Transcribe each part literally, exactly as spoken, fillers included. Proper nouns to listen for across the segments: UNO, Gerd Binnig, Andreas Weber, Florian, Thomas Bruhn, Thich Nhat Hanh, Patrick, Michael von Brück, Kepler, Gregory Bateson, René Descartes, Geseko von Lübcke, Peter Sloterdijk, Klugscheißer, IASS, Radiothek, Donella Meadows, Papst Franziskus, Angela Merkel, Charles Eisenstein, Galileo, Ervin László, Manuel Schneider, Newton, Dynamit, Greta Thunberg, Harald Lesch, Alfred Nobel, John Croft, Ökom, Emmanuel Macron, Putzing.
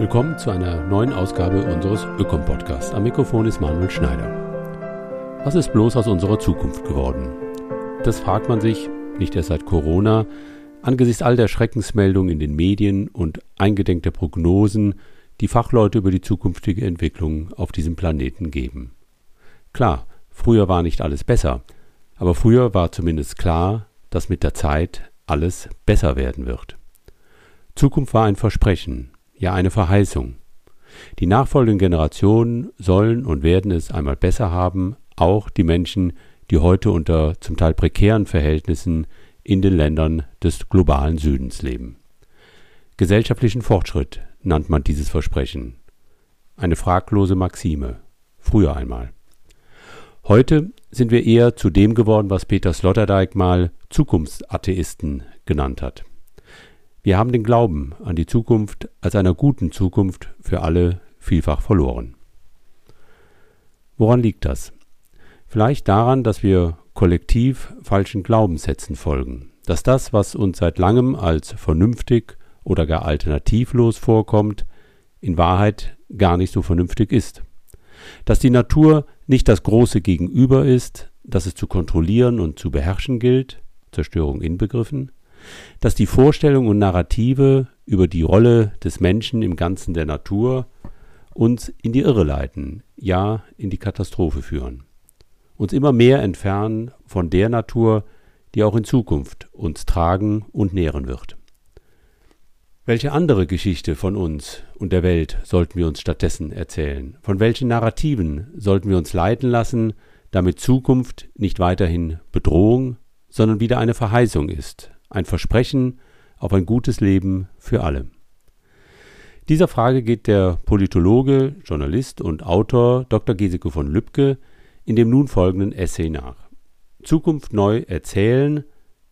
Willkommen zu einer neuen Ausgabe unseres Ökom-Podcasts. Am Mikrofon ist Manuel Schneider. Was ist bloß aus unserer Zukunft geworden? Das fragt man sich, nicht erst seit Corona, angesichts all der Schreckensmeldungen in den Medien und eingedenkter Prognosen, die Fachleute über die zukünftige Entwicklung auf diesem Planeten geben. Klar, früher war nicht alles besser, aber früher war zumindest klar, dass mit der Zeit alles besser werden wird. Zukunft war ein Versprechen, ja eine Verheißung. Die nachfolgenden Generationen sollen und werden es einmal besser haben, auch die Menschen, die heute unter zum Teil prekären Verhältnissen in den Ländern des globalen Südens leben. Gesellschaftlichen Fortschritt nannt man dieses Versprechen. Eine fraglose Maxime, früher einmal. Heute sind wir eher zu dem geworden, was Peter Sloterdijk mal Zukunftsatheisten genannt hat. Wir haben den Glauben an die Zukunft als einer guten Zukunft für alle vielfach verloren. Woran liegt das? Vielleicht daran, dass wir kollektiv falschen Glaubenssätzen folgen, dass das, was uns seit langem als vernünftig oder gar alternativlos vorkommt, in Wahrheit gar nicht so vernünftig ist. Dass die Natur nicht das große Gegenüber ist, das es zu kontrollieren und zu beherrschen gilt, Zerstörung inbegriffen. Dass die Vorstellungen und Narrative über die Rolle des Menschen im Ganzen der Natur uns in die Irre leiten, ja in die Katastrophe führen. Uns immer mehr entfernen von der Natur, die auch in Zukunft uns tragen und nähren wird. Welche andere Geschichte von uns und der Welt sollten wir uns stattdessen erzählen? Von welchen Narrativen sollten wir uns leiten lassen, damit Zukunft nicht weiterhin Bedrohung, sondern wieder eine Verheißung ist, ein Versprechen auf ein gutes Leben für alle? Dieser Frage geht der Politologe, Journalist und Autor Doktor Geseko von Lübcke in dem nun folgenden Essay nach. Zukunft neu erzählen,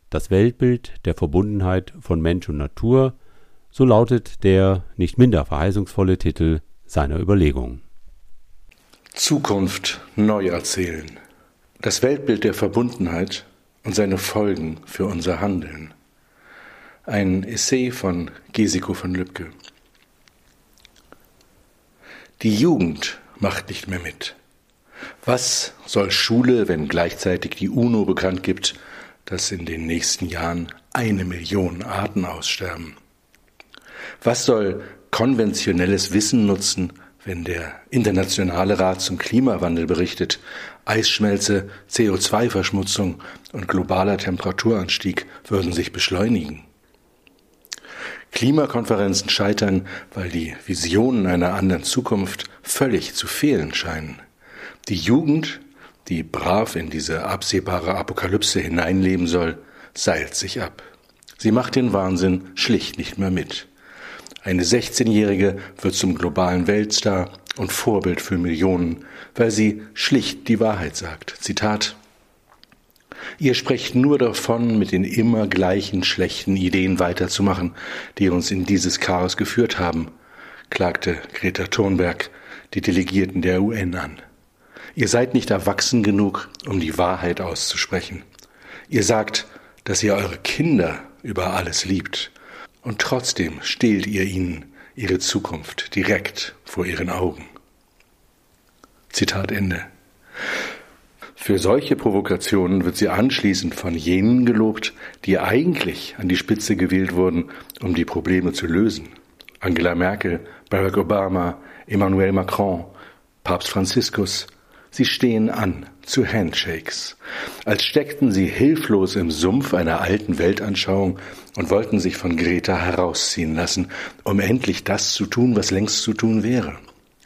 das Weltbild der Verbundenheit von Mensch und Natur, so lautet der nicht minder verheißungsvolle Titel seiner Überlegungen. Zukunft neu erzählen, das Weltbild der Verbundenheit und seine Folgen für unser Handeln. Ein Essay von Geseko von Lübcke. Die Jugend macht nicht mehr mit. Was soll Schule, wenn gleichzeitig die UNO bekannt gibt, dass in den nächsten Jahren eine Million Arten aussterben? Was soll konventionelles Wissen nutzen, wenn der Internationale Rat zum Klimawandel berichtet, Eisschmelze, C O zwei Verschmutzung und globaler Temperaturanstieg würden sich beschleunigen? Klimakonferenzen scheitern, weil die Visionen einer anderen Zukunft völlig zu fehlen scheinen. Die Jugend, die brav in diese absehbare Apokalypse hineinleben soll, seilt sich ab. Sie macht den Wahnsinn schlicht nicht mehr mit. Eine sechzehnjährige wird zum globalen Weltstar und Vorbild für Millionen, weil sie schlicht die Wahrheit sagt. Zitat: Ihr sprecht nur davon, mit den immer gleichen schlechten Ideen weiterzumachen, die uns in dieses Chaos geführt haben, klagte Greta Thunberg die Delegierten der U N an. Ihr seid nicht erwachsen genug, um die Wahrheit auszusprechen. Ihr sagt, dass ihr eure Kinder über alles liebt. Und trotzdem stehlt ihr ihnen ihre Zukunft direkt vor ihren Augen. Zitat Ende. Für solche Provokationen wird sie anschließend von jenen gelobt, die eigentlich an die Spitze gewählt wurden, um die Probleme zu lösen. Angela Merkel, Barack Obama, Emmanuel Macron, Papst Franziskus. Sie stehen an zu Handshakes, als steckten sie hilflos im Sumpf einer alten Weltanschauung und wollten sich von Greta herausziehen lassen, um endlich das zu tun, was längst zu tun wäre.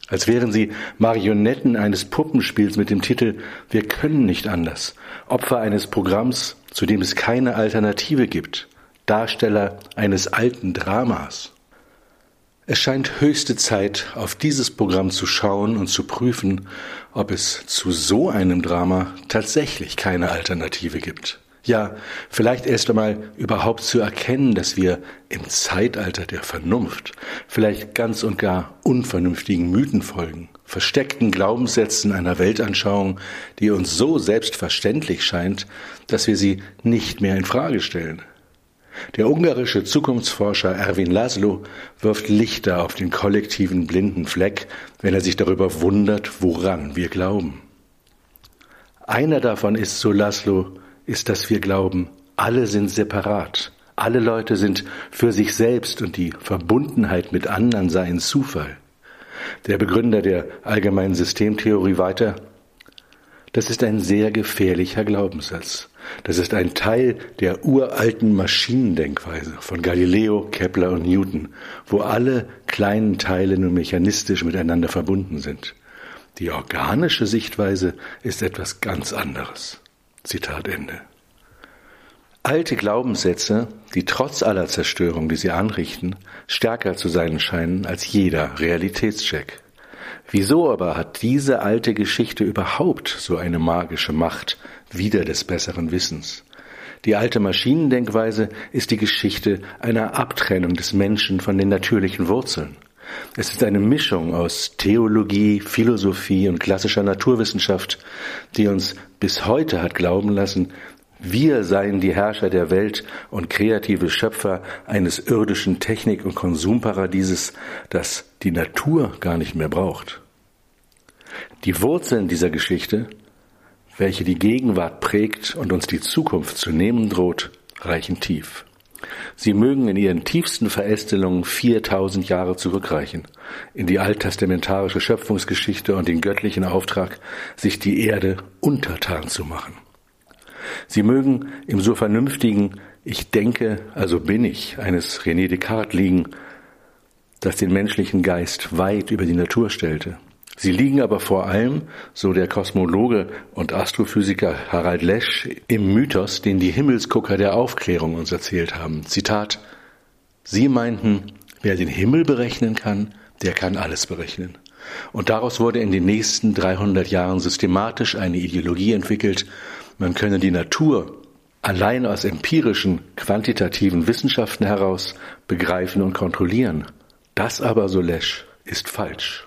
Als wären sie Marionetten eines Puppenspiels mit dem Titel »Wir können nicht anders«, Opfer eines Programms, zu dem es keine Alternative gibt, Darsteller eines alten Dramas. Es scheint höchste Zeit, auf dieses Programm zu schauen und zu prüfen, ob es zu so einem Drama tatsächlich keine Alternative gibt. Ja, vielleicht erst einmal überhaupt zu erkennen, dass wir im Zeitalter der Vernunft vielleicht ganz und gar unvernünftigen Mythen folgen, versteckten Glaubenssätzen einer Weltanschauung, die uns so selbstverständlich scheint, dass wir sie nicht mehr in Frage stellen. Der ungarische Zukunftsforscher Ervin László wirft Lichter auf den kollektiven blinden Fleck, wenn er sich darüber wundert, woran wir glauben. Einer davon ist, so László, ist, dass wir glauben, alle sind separat. Alle Leute sind für sich selbst und die Verbundenheit mit anderen sei ein Zufall. Der Begründer der allgemeinen Systemtheorie weiter: Das ist ein sehr gefährlicher Glaubenssatz. Das ist ein Teil der uralten Maschinendenkweise von Galileo, Kepler und Newton, wo alle kleinen Teile nur mechanistisch miteinander verbunden sind. Die organische Sichtweise ist etwas ganz anderes. Zitat Ende. Alte Glaubenssätze, die trotz aller Zerstörung, die sie anrichten, stärker zu sein scheinen als jeder Realitätscheck. Wieso aber hat diese alte Geschichte überhaupt so eine magische Macht wider des besseren Wissens? Die alte Maschinendenkweise ist die Geschichte einer Abtrennung des Menschen von den natürlichen Wurzeln. Es ist eine Mischung aus Theologie, Philosophie und klassischer Naturwissenschaft, die uns bis heute hat glauben lassen, wir seien die Herrscher der Welt und kreative Schöpfer eines irdischen Technik- und Konsumparadieses, das die Natur gar nicht mehr braucht. Die Wurzeln dieser Geschichte, welche die Gegenwart prägt und uns die Zukunft zu nehmen droht, reichen tief. Sie mögen in ihren tiefsten Verästelungen viertausend Jahre zurückreichen, in die alttestamentarische Schöpfungsgeschichte und den göttlichen Auftrag, sich die Erde untertan zu machen. Sie mögen im so vernünftigen Ich denke, also bin ich eines René Descartes liegen, das den menschlichen Geist weit über die Natur stellte. Sie liegen aber vor allem, so der Kosmologe und Astrophysiker Harald Lesch, im Mythos, den die Himmelsgucker der Aufklärung uns erzählt haben. Zitat: Sie meinten, wer den Himmel berechnen kann, der kann alles berechnen. Und daraus wurde in den nächsten dreihundert Jahren systematisch eine Ideologie entwickelt, man könne die Natur allein aus empirischen, quantitativen Wissenschaften heraus begreifen und kontrollieren. Das aber, so Lesch, ist falsch.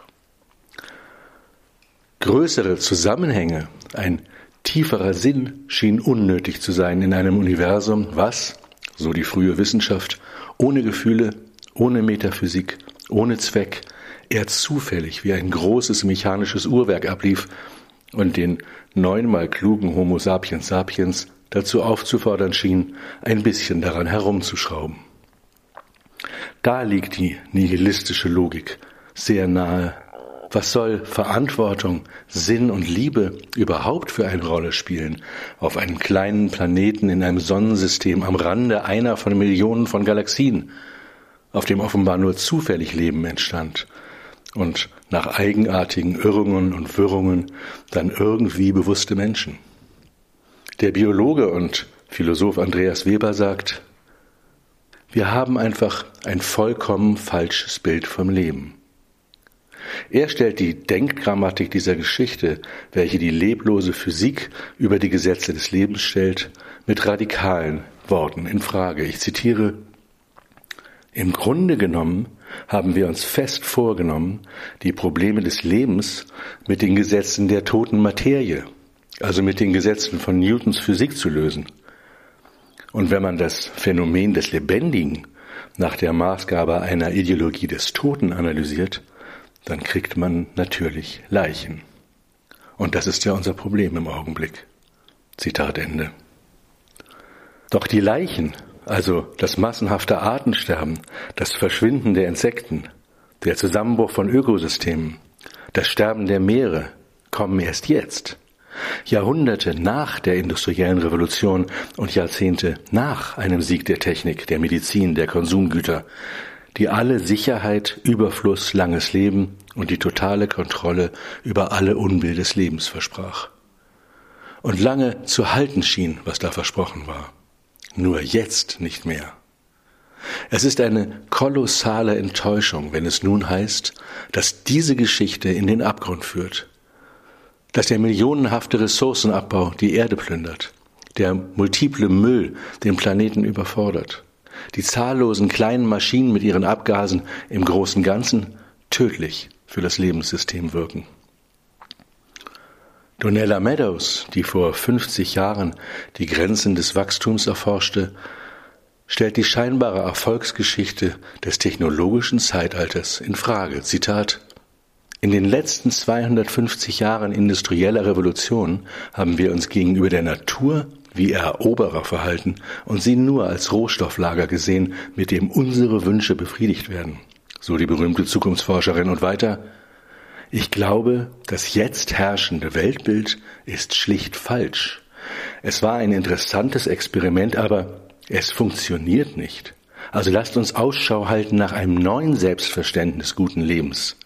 Größere Zusammenhänge, ein tieferer Sinn schien unnötig zu sein in einem Universum, was, so die frühe Wissenschaft, ohne Gefühle, ohne Metaphysik, ohne Zweck, eher zufällig wie ein großes mechanisches Uhrwerk ablief und den neunmal klugen Homo sapiens sapiens dazu aufzufordern schien, ein bisschen daran herumzuschrauben. Da liegt die nihilistische Logik sehr nahe. Was soll Verantwortung, Sinn und Liebe überhaupt für eine Rolle spielen, auf einem kleinen Planeten in einem Sonnensystem am Rande einer von Millionen von Galaxien, auf dem offenbar nur zufällig Leben entstand und nach eigenartigen Irrungen und Wirrungen dann irgendwie bewusste Menschen? Der Biologe und Philosoph Andreas Weber sagt: Wir haben einfach ein vollkommen falsches Bild vom Leben. Er stellt die Denkgrammatik dieser Geschichte, welche die leblose Physik über die Gesetze des Lebens stellt, mit radikalen Worten in Frage. Ich zitiere: Im Grunde genommen haben wir uns fest vorgenommen, die Probleme des Lebens mit den Gesetzen der toten Materie, also mit den Gesetzen von Newtons Physik, zu lösen. Und wenn man das Phänomen des Lebendigen nach der Maßgabe einer Ideologie des Toten analysiert, dann kriegt man natürlich Leichen. Und das ist ja unser Problem im Augenblick. Zitat Ende. Doch die Leichen, also das massenhafte Artensterben, das Verschwinden der Insekten, der Zusammenbruch von Ökosystemen, das Sterben der Meere, kommen erst jetzt. Jahrhunderte nach der industriellen Revolution und Jahrzehnte nach einem Sieg der Technik, der Medizin, der Konsumgüter, die alle Sicherheit, Überfluss, langes Leben und die totale Kontrolle über alle Unbill des Lebens versprach. Und lange zu halten schien, was da versprochen war. Nur jetzt nicht mehr. Es ist eine kolossale Enttäuschung, wenn es nun heißt, dass diese Geschichte in den Abgrund führt, dass der millionenhafte Ressourcenabbau die Erde plündert, der multiple Müll den Planeten überfordert, die zahllosen kleinen Maschinen mit ihren Abgasen im großen Ganzen tödlich für das Lebenssystem wirken. Donella Meadows, die vor fünfzig Jahren die Grenzen des Wachstums erforschte, stellt die scheinbare Erfolgsgeschichte des technologischen Zeitalters in Frage. Zitat: In den letzten zweihundertfünfzig Jahren industrieller Revolution haben wir uns gegenüber der Natur wie Eroberer verhalten und sie nur als Rohstofflager gesehen, mit dem unsere Wünsche befriedigt werden. So die berühmte Zukunftsforscherin und weiter: Ich glaube, das jetzt herrschende Weltbild ist schlicht falsch. Es war ein interessantes Experiment, aber es funktioniert nicht. Also lasst uns Ausschau halten nach einem neuen Selbstverständnis guten Lebens.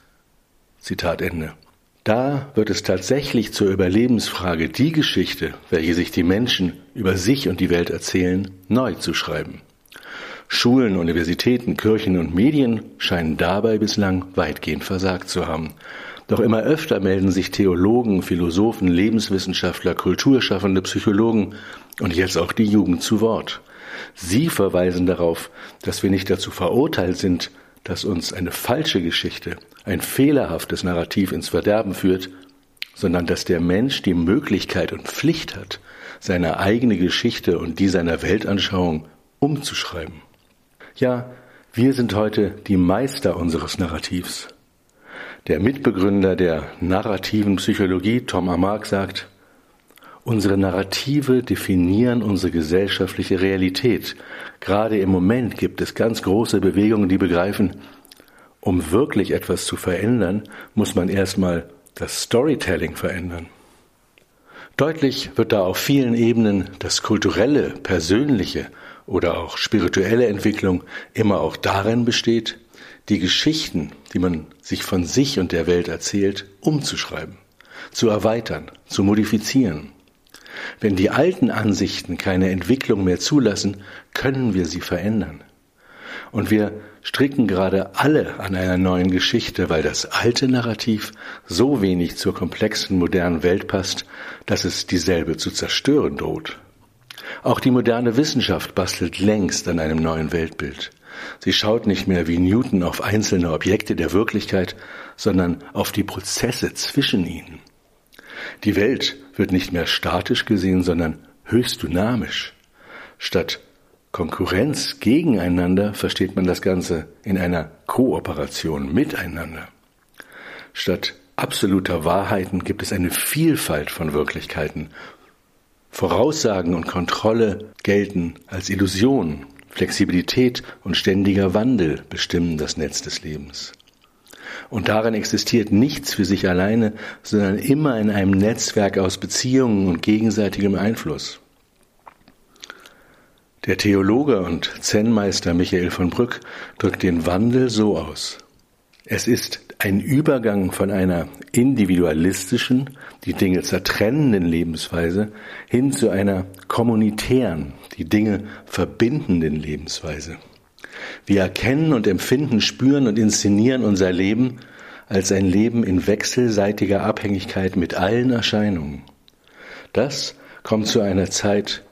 Zitat Ende. Da wird es tatsächlich zur Überlebensfrage, die Geschichte, welche sich die Menschen über sich und die Welt erzählen, neu zu schreiben. Schulen, Universitäten, Kirchen und Medien scheinen dabei bislang weitgehend versagt zu haben. Doch immer öfter melden sich Theologen, Philosophen, Lebenswissenschaftler, Kulturschaffende, Psychologen und jetzt auch die Jugend zu Wort. Sie verweisen darauf, dass wir nicht dazu verurteilt sind, dass uns eine falsche Geschichte, ein fehlerhaftes Narrativ ins Verderben führt, sondern dass der Mensch die Möglichkeit und Pflicht hat, seine eigene Geschichte und die seiner Weltanschauung umzuschreiben. Ja, wir sind heute die Meister unseres Narrativs. Der Mitbegründer der narrativen Psychologie, Tom A. Mark, sagt: Unsere Narrative definieren unsere gesellschaftliche Realität. Gerade im Moment gibt es ganz große Bewegungen, die begreifen, um wirklich etwas zu verändern, muss man erstmal das Storytelling verändern. Deutlich wird da auf vielen Ebenen, dass kulturelle, persönliche oder auch spirituelle Entwicklung immer auch darin besteht, die Geschichten, die man sich von sich und der Welt erzählt, umzuschreiben, zu erweitern, zu modifizieren. Wenn die alten Ansichten keine Entwicklung mehr zulassen, können wir sie verändern. Und wir stricken gerade alle an einer neuen Geschichte, weil das alte Narrativ so wenig zur komplexen modernen Welt passt, dass es dieselbe zu zerstören droht. Auch die moderne Wissenschaft bastelt längst an einem neuen Weltbild. Sie schaut nicht mehr wie Newton auf einzelne Objekte der Wirklichkeit, sondern auf die Prozesse zwischen ihnen. Die Welt wird nicht mehr statisch gesehen, sondern höchst dynamisch. Statt Konkurrenz gegeneinander versteht man das Ganze in einer Kooperation miteinander. Statt absoluter Wahrheiten gibt es eine Vielfalt von Wirklichkeiten. Voraussagen und Kontrolle gelten als Illusionen. Flexibilität und ständiger Wandel bestimmen das Netz des Lebens. Und darin existiert nichts für sich alleine, sondern immer in einem Netzwerk aus Beziehungen und gegenseitigem Einfluss. Der Theologe und Zen-Meister Michael von Brück drückt den Wandel so aus: Es ist ein Übergang von einer individualistischen, die Dinge zertrennenden Lebensweise hin zu einer kommunitären, die Dinge verbindenden Lebensweise. Wir erkennen und empfinden, spüren und inszenieren unser Leben als ein Leben in wechselseitiger Abhängigkeit mit allen Erscheinungen. Das kommt zu einer Zeit,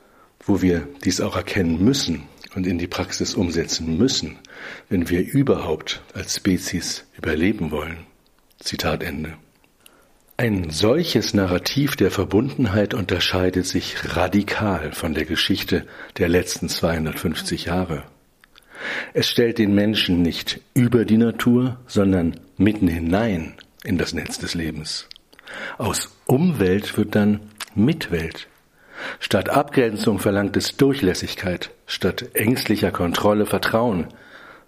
wo wir dies auch erkennen müssen und in die Praxis umsetzen müssen, wenn wir überhaupt als Spezies überleben wollen. Zitat Ende. Ein solches Narrativ der Verbundenheit unterscheidet sich radikal von der Geschichte der letzten zweihundertfünfzig Jahre. Es stellt den Menschen nicht über die Natur, sondern mitten hinein in das Netz des Lebens. Aus Umwelt wird dann Mitwelt. Statt Abgrenzung verlangt es Durchlässigkeit, statt ängstlicher Kontrolle Vertrauen,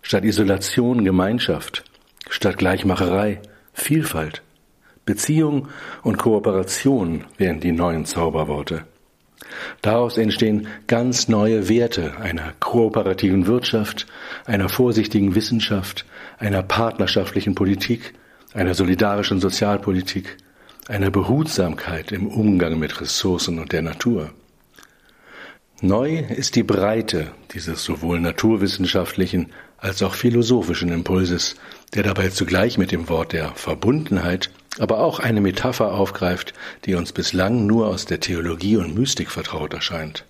statt Isolation Gemeinschaft, statt Gleichmacherei Vielfalt. Beziehung und Kooperation wären die neuen Zauberworte. Daraus entstehen ganz neue Werte einer kooperativen Wirtschaft, einer vorsichtigen Wissenschaft, einer partnerschaftlichen Politik, einer solidarischen Sozialpolitik, einer Behutsamkeit im Umgang mit Ressourcen und der Natur. Neu ist die Breite dieses sowohl naturwissenschaftlichen als auch philosophischen Impulses, der dabei zugleich mit dem Wort der Verbundenheit aber auch eine Metapher aufgreift, die uns bislang nur aus der Theologie und Mystik vertraut erscheint.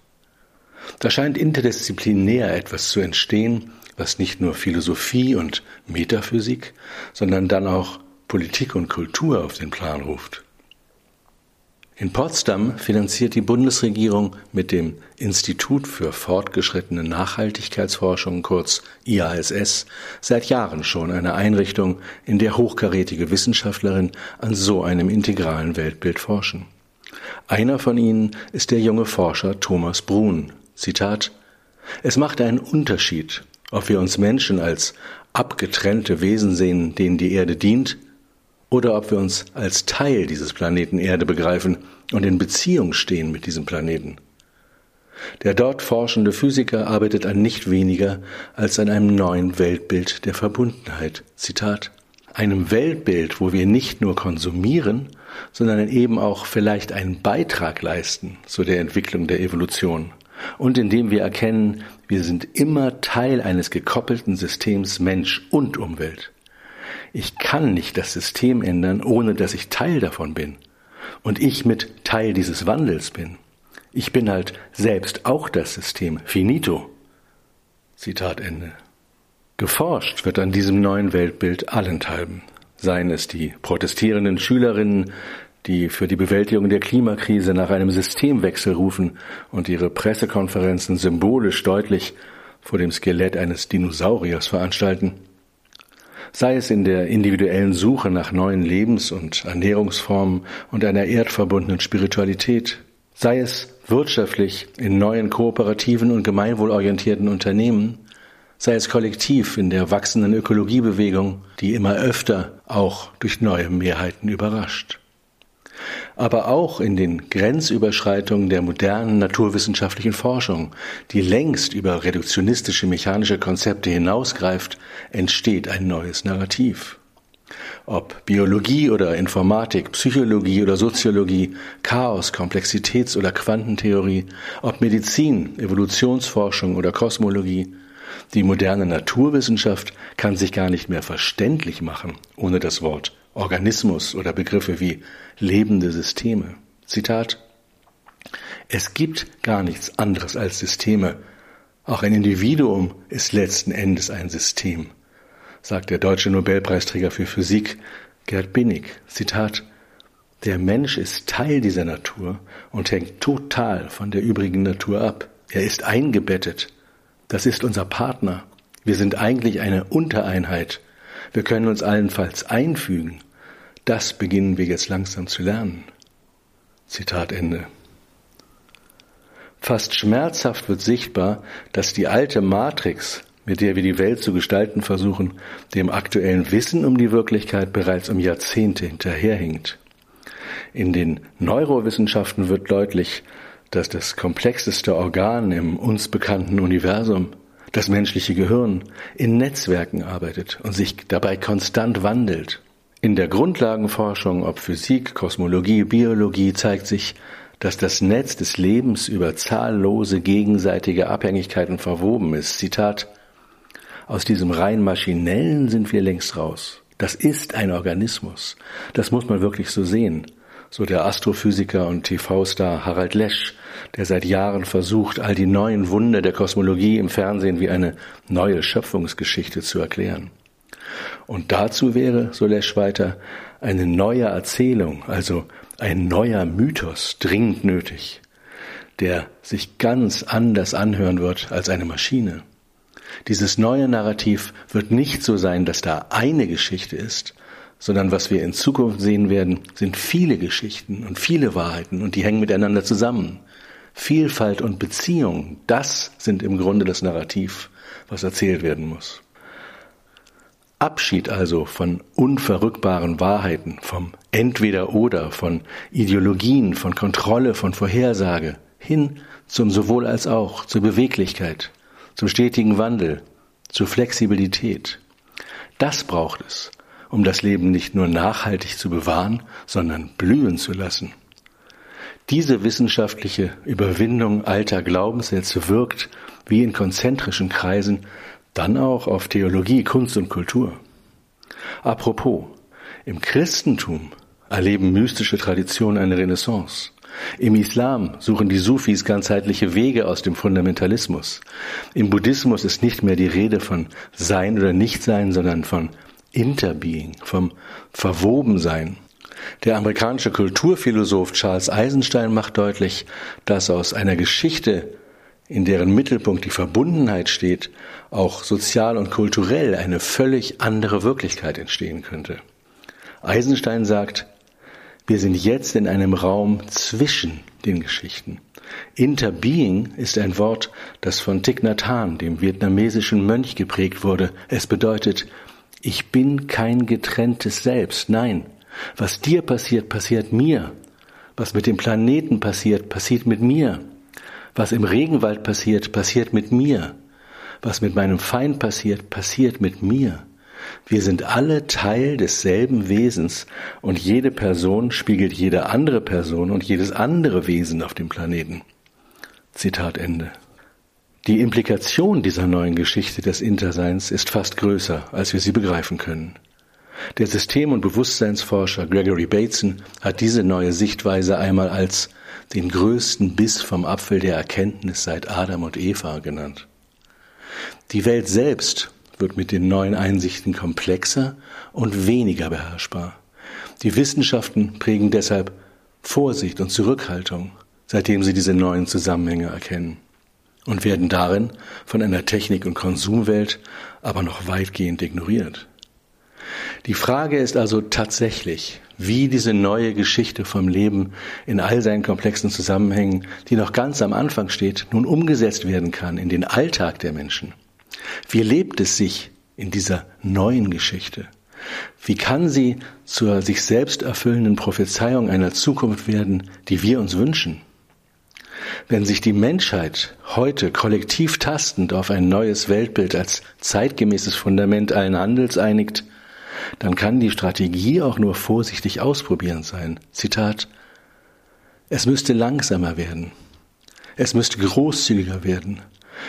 Da scheint interdisziplinär etwas zu entstehen, was nicht nur Philosophie und Metaphysik, sondern dann auch Politik und Kultur auf den Plan ruft. In Potsdam finanziert die Bundesregierung mit dem Institut für fortgeschrittene Nachhaltigkeitsforschung, kurz I A S S, seit Jahren schon eine Einrichtung, in der hochkarätige Wissenschaftlerinnen an so einem integralen Weltbild forschen. Einer von ihnen ist der junge Forscher Thomas Bruhn. Zitat: Es macht einen Unterschied, ob wir uns Menschen als abgetrennte Wesen sehen, denen die Erde dient, oder ob wir uns als Teil dieses Planeten Erde begreifen und in Beziehung stehen mit diesem Planeten. Der dort forschende Physiker arbeitet an nicht weniger als an einem neuen Weltbild der Verbundenheit. Zitat: Einem Weltbild, wo wir nicht nur konsumieren, sondern eben auch vielleicht einen Beitrag leisten zu der Entwicklung der Evolution. Und indem wir erkennen, wir sind immer Teil eines gekoppelten Systems Mensch und Umwelt. Ich kann nicht das System ändern, ohne dass ich Teil davon bin. Und ich mit Teil dieses Wandels bin. Ich bin halt selbst auch das System. Finito. Zitat Ende. Geforscht wird an diesem neuen Weltbild allenthalben. Seien es die protestierenden Schülerinnen, die für die Bewältigung der Klimakrise nach einem Systemwechsel rufen und ihre Pressekonferenzen symbolisch deutlich vor dem Skelett eines Dinosauriers veranstalten. Sei es in der individuellen Suche nach neuen Lebens- und Ernährungsformen und einer erdverbundenen Spiritualität, sei es wirtschaftlich in neuen kooperativen und gemeinwohlorientierten Unternehmen, sei es kollektiv in der wachsenden Ökologiebewegung, die immer öfter auch durch neue Mehrheiten überrascht. Aber auch in den Grenzüberschreitungen der modernen naturwissenschaftlichen Forschung, die längst über reduktionistische mechanische Konzepte hinausgreift, entsteht ein neues Narrativ. Ob Biologie oder Informatik, Psychologie oder Soziologie, Chaos, Komplexitäts- oder Quantentheorie, ob Medizin, Evolutionsforschung oder Kosmologie, die moderne Naturwissenschaft kann sich gar nicht mehr verständlich machen ohne das Wort Organismus oder Begriffe wie lebende Systeme. Zitat: Es gibt gar nichts anderes als Systeme. Auch ein Individuum ist letzten Endes ein System, sagt der deutsche Nobelpreisträger für Physik Gerd Binnig. Zitat: Der Mensch ist Teil dieser Natur und hängt total von der übrigen Natur ab. Er ist eingebettet. Das ist unser Partner. Wir sind eigentlich eine Untereinheit. Wir können uns allenfalls einfügen. Das beginnen wir jetzt langsam zu lernen. Zitat Ende. Fast schmerzhaft wird sichtbar, dass die alte Matrix, mit der wir die Welt zu gestalten versuchen, dem aktuellen Wissen um die Wirklichkeit bereits um Jahrzehnte hinterherhinkt. In den Neurowissenschaften wird deutlich, dass das komplexeste Organ im uns bekannten Universum, das menschliche Gehirn, in Netzwerken arbeitet und sich dabei konstant wandelt. In der Grundlagenforschung, ob Physik, Kosmologie, Biologie, zeigt sich, dass das Netz des Lebens über zahllose gegenseitige Abhängigkeiten verwoben ist. Zitat: Aus diesem rein maschinellen sind wir längst raus. Das ist ein Organismus. Das muss man wirklich so sehen. So der Astrophysiker und T V-Star Harald Lesch, der seit Jahren versucht, all die neuen Wunder der Kosmologie im Fernsehen wie eine neue Schöpfungsgeschichte zu erklären. Und dazu wäre, so Lesch weiter, eine neue Erzählung, also ein neuer Mythos, dringend nötig, der sich ganz anders anhören wird als eine Maschine. Dieses neue Narrativ wird nicht so sein, dass da eine Geschichte ist, sondern was wir in Zukunft sehen werden, sind viele Geschichten und viele Wahrheiten und die hängen miteinander zusammen. Vielfalt und Beziehung, das sind im Grunde das Narrativ, was erzählt werden muss. Abschied also von unverrückbaren Wahrheiten, vom Entweder-Oder, von Ideologien, von Kontrolle, von Vorhersage, hin zum Sowohl als auch, zur Beweglichkeit, zum stetigen Wandel, zur Flexibilität. Das braucht es, um das Leben nicht nur nachhaltig zu bewahren, sondern blühen zu lassen. Diese wissenschaftliche Überwindung alter Glaubenssätze wirkt, wie in konzentrischen Kreisen, dann auch auf Theologie, Kunst und Kultur. Apropos, im Christentum erleben mystische Traditionen eine Renaissance. Im Islam suchen die Sufis ganzheitliche Wege aus dem Fundamentalismus. Im Buddhismus ist nicht mehr die Rede von Sein oder Nichtsein, sondern von Interbeing, vom Verwobensein. Der amerikanische Kulturphilosoph Charles Eisenstein macht deutlich, dass aus einer Geschichte, in deren Mittelpunkt die Verbundenheit steht, auch sozial und kulturell eine völlig andere Wirklichkeit entstehen könnte. Eisenstein sagt, wir sind jetzt in einem Raum zwischen den Geschichten. Interbeing ist ein Wort, das von Thich Nhat Hanh, dem vietnamesischen Mönch, geprägt wurde. Es bedeutet, ich bin kein getrenntes Selbst. Nein, was dir passiert, passiert mir. Was mit dem Planeten passiert, passiert mit mir. Was im Regenwald passiert, passiert mit mir. Was mit meinem Feind passiert, passiert mit mir. Wir sind alle Teil desselben Wesens und jede Person spiegelt jede andere Person und jedes andere Wesen auf dem Planeten. Zitat Ende. Die Implikation dieser neuen Geschichte des Interseins ist fast größer, als wir sie begreifen können. Der System- und Bewusstseinsforscher Gregory Bateson hat diese neue Sichtweise einmal als den größten Biss vom Apfel der Erkenntnis seit Adam und Eva genannt. Die Welt selbst wird mit den neuen Einsichten komplexer und weniger beherrschbar. Die Wissenschaften prägen deshalb Vorsicht und Zurückhaltung, seitdem sie diese neuen Zusammenhänge erkennen, und werden darin von einer Technik- und Konsumwelt aber noch weitgehend ignoriert. Die Frage ist also tatsächlich, wie diese neue Geschichte vom Leben in all seinen komplexen Zusammenhängen, die noch ganz am Anfang steht, nun umgesetzt werden kann in den Alltag der Menschen. Wie lebt es sich in dieser neuen Geschichte? Wie kann sie zur sich selbst erfüllenden Prophezeiung einer Zukunft werden, die wir uns wünschen? Wenn sich die Menschheit heute kollektiv tastend auf ein neues Weltbild als zeitgemäßes Fundament allen Handels einigt, dann kann die Strategie auch nur vorsichtig ausprobieren sein. Zitat, es müsste langsamer werden, es müsste großzügiger werden,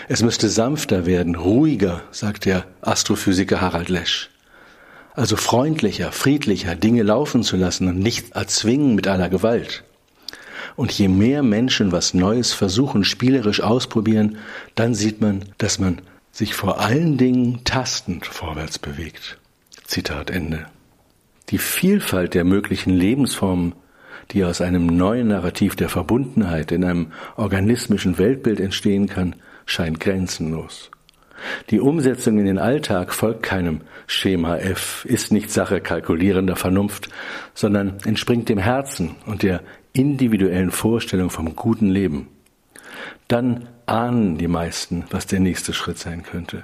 es müsste sanfter werden, ruhiger, sagt der Astrophysiker Harald Lesch. Also freundlicher, friedlicher, Dinge laufen zu lassen und nicht erzwingen mit aller Gewalt. Und je mehr Menschen was Neues versuchen, spielerisch ausprobieren, dann sieht man, dass man sich vor allen Dingen tastend vorwärts bewegt. Zitat Ende. Die Vielfalt der möglichen Lebensformen, die aus einem neuen Narrativ der Verbundenheit in einem organismischen Weltbild entstehen kann, scheint grenzenlos. Die Umsetzung in den Alltag folgt keinem Schema F, ist nicht Sache kalkulierender Vernunft, sondern entspringt dem Herzen und der individuellen Vorstellung vom guten Leben. Dann ahnen die meisten, was der nächste Schritt sein könnte.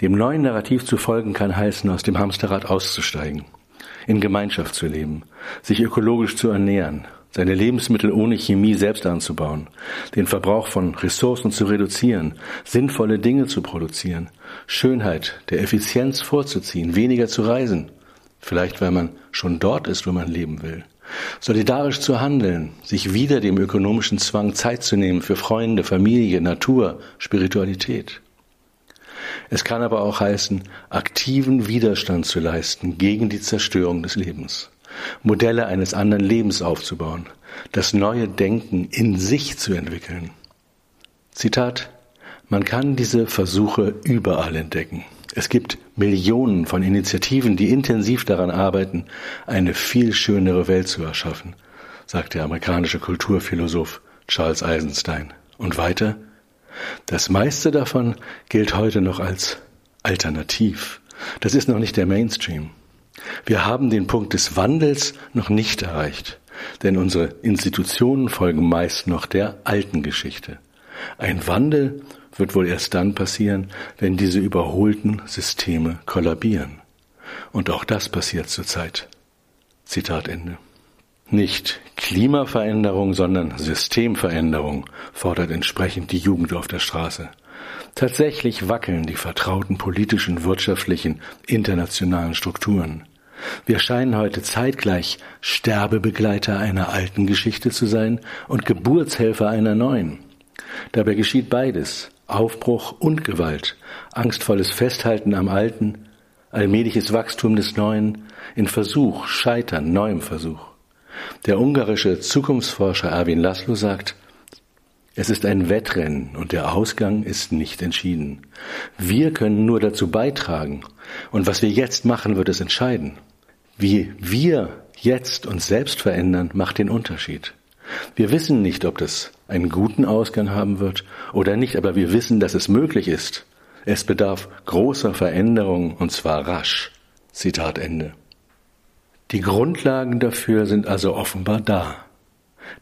Dem neuen Narrativ zu folgen kann heißen, aus dem Hamsterrad auszusteigen, in Gemeinschaft zu leben, sich ökologisch zu ernähren, seine Lebensmittel ohne Chemie selbst anzubauen, den Verbrauch von Ressourcen zu reduzieren, sinnvolle Dinge zu produzieren, Schönheit der Effizienz vorzuziehen, weniger zu reisen, vielleicht weil man schon dort ist, wo man leben will, solidarisch zu handeln, sich wieder dem ökonomischen Zwang Zeit zu nehmen für Freunde, Familie, Natur, Spiritualität. Es kann aber auch heißen, aktiven Widerstand zu leisten gegen die Zerstörung des Lebens, Modelle eines anderen Lebens aufzubauen, das neue Denken in sich zu entwickeln. Zitat, man kann diese Versuche überall entdecken. Es gibt Millionen von Initiativen, die intensiv daran arbeiten, eine viel schönere Welt zu erschaffen, sagt der amerikanische Kulturphilosoph Charles Eisenstein. Und weiter, das meiste davon gilt heute noch als alternativ. Das ist noch nicht der Mainstream. Wir haben den Punkt des Wandels noch nicht erreicht, denn unsere Institutionen folgen meist noch der alten Geschichte. Ein Wandel wird wohl erst dann passieren, wenn diese überholten Systeme kollabieren. Und auch das passiert zurzeit. Zitat Ende. Nicht Klimaveränderung, sondern Systemveränderung fordert entsprechend die Jugend auf der Straße. Tatsächlich wackeln die vertrauten politischen, wirtschaftlichen, internationalen Strukturen. Wir scheinen heute zeitgleich Sterbebegleiter einer alten Geschichte zu sein und Geburtshelfer einer neuen. Dabei geschieht beides, Aufbruch und Gewalt, angstvolles Festhalten am Alten, allmähliches Wachstum des Neuen, in Versuch, Scheitern, neuem Versuch. Der ungarische Zukunftsforscher Ervin László sagt, es ist ein Wettrennen und der Ausgang ist nicht entschieden. Wir können nur dazu beitragen und was wir jetzt machen, wird es entscheiden. wie wir jetzt uns selbst verändern, macht den Unterschied. Wir wissen nicht, ob das einen guten Ausgang haben wird oder nicht, aber wir wissen, dass es möglich ist. Es bedarf großer Veränderungen, und zwar rasch. Zitat Ende. Die Grundlagen dafür sind also offenbar da.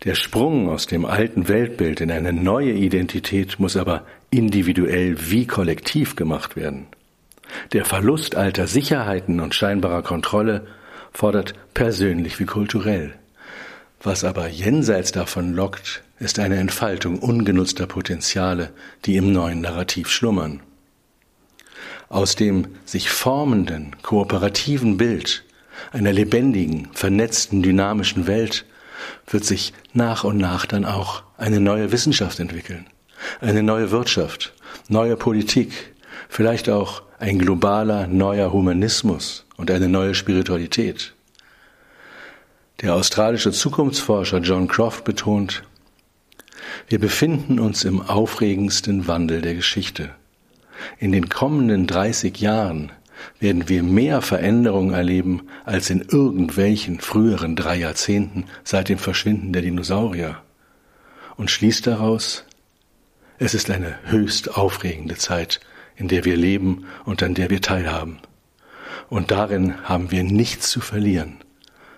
Der Sprung aus dem alten Weltbild in eine neue Identität muss aber individuell wie kollektiv gemacht werden. Der Verlust alter Sicherheiten und scheinbarer Kontrolle fordert persönlich wie kulturell. Was aber jenseits davon lockt, ist eine Entfaltung ungenutzter Potenziale, die im neuen Narrativ schlummern. Aus dem sich formenden, kooperativen Bild einer lebendigen, vernetzten, dynamischen Welt wird sich nach und nach dann auch eine neue Wissenschaft entwickeln, eine neue Wirtschaft, neue Politik, vielleicht auch ein globaler neuer Humanismus und eine neue Spiritualität. Der australische Zukunftsforscher John Croft betont, wir befinden uns im aufregendsten Wandel der Geschichte. In den kommenden dreißig Jahren werden wir mehr Veränderungen erleben als in irgendwelchen früheren drei Jahrzehnten seit dem Verschwinden der Dinosaurier. Und schließt daraus, es ist eine höchst aufregende Zeit, in der wir leben und an der wir teilhaben. Und darin haben wir nichts zu verlieren,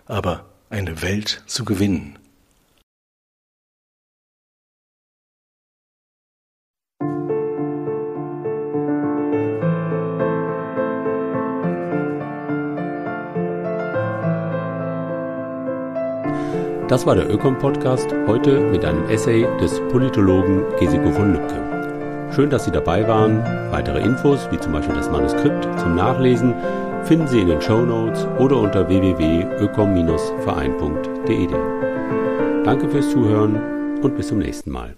aber eine Welt zu gewinnen. Das war der Ökom-Podcast, heute mit einem Essay des Politologen Geseko von Lübcke. Schön, dass Sie dabei waren. Weitere Infos, wie zum Beispiel das Manuskript zum Nachlesen, finden Sie in den Shownotes oder unter w w w punkt ökom dash verein punkt de. Danke fürs Zuhören und bis zum nächsten Mal.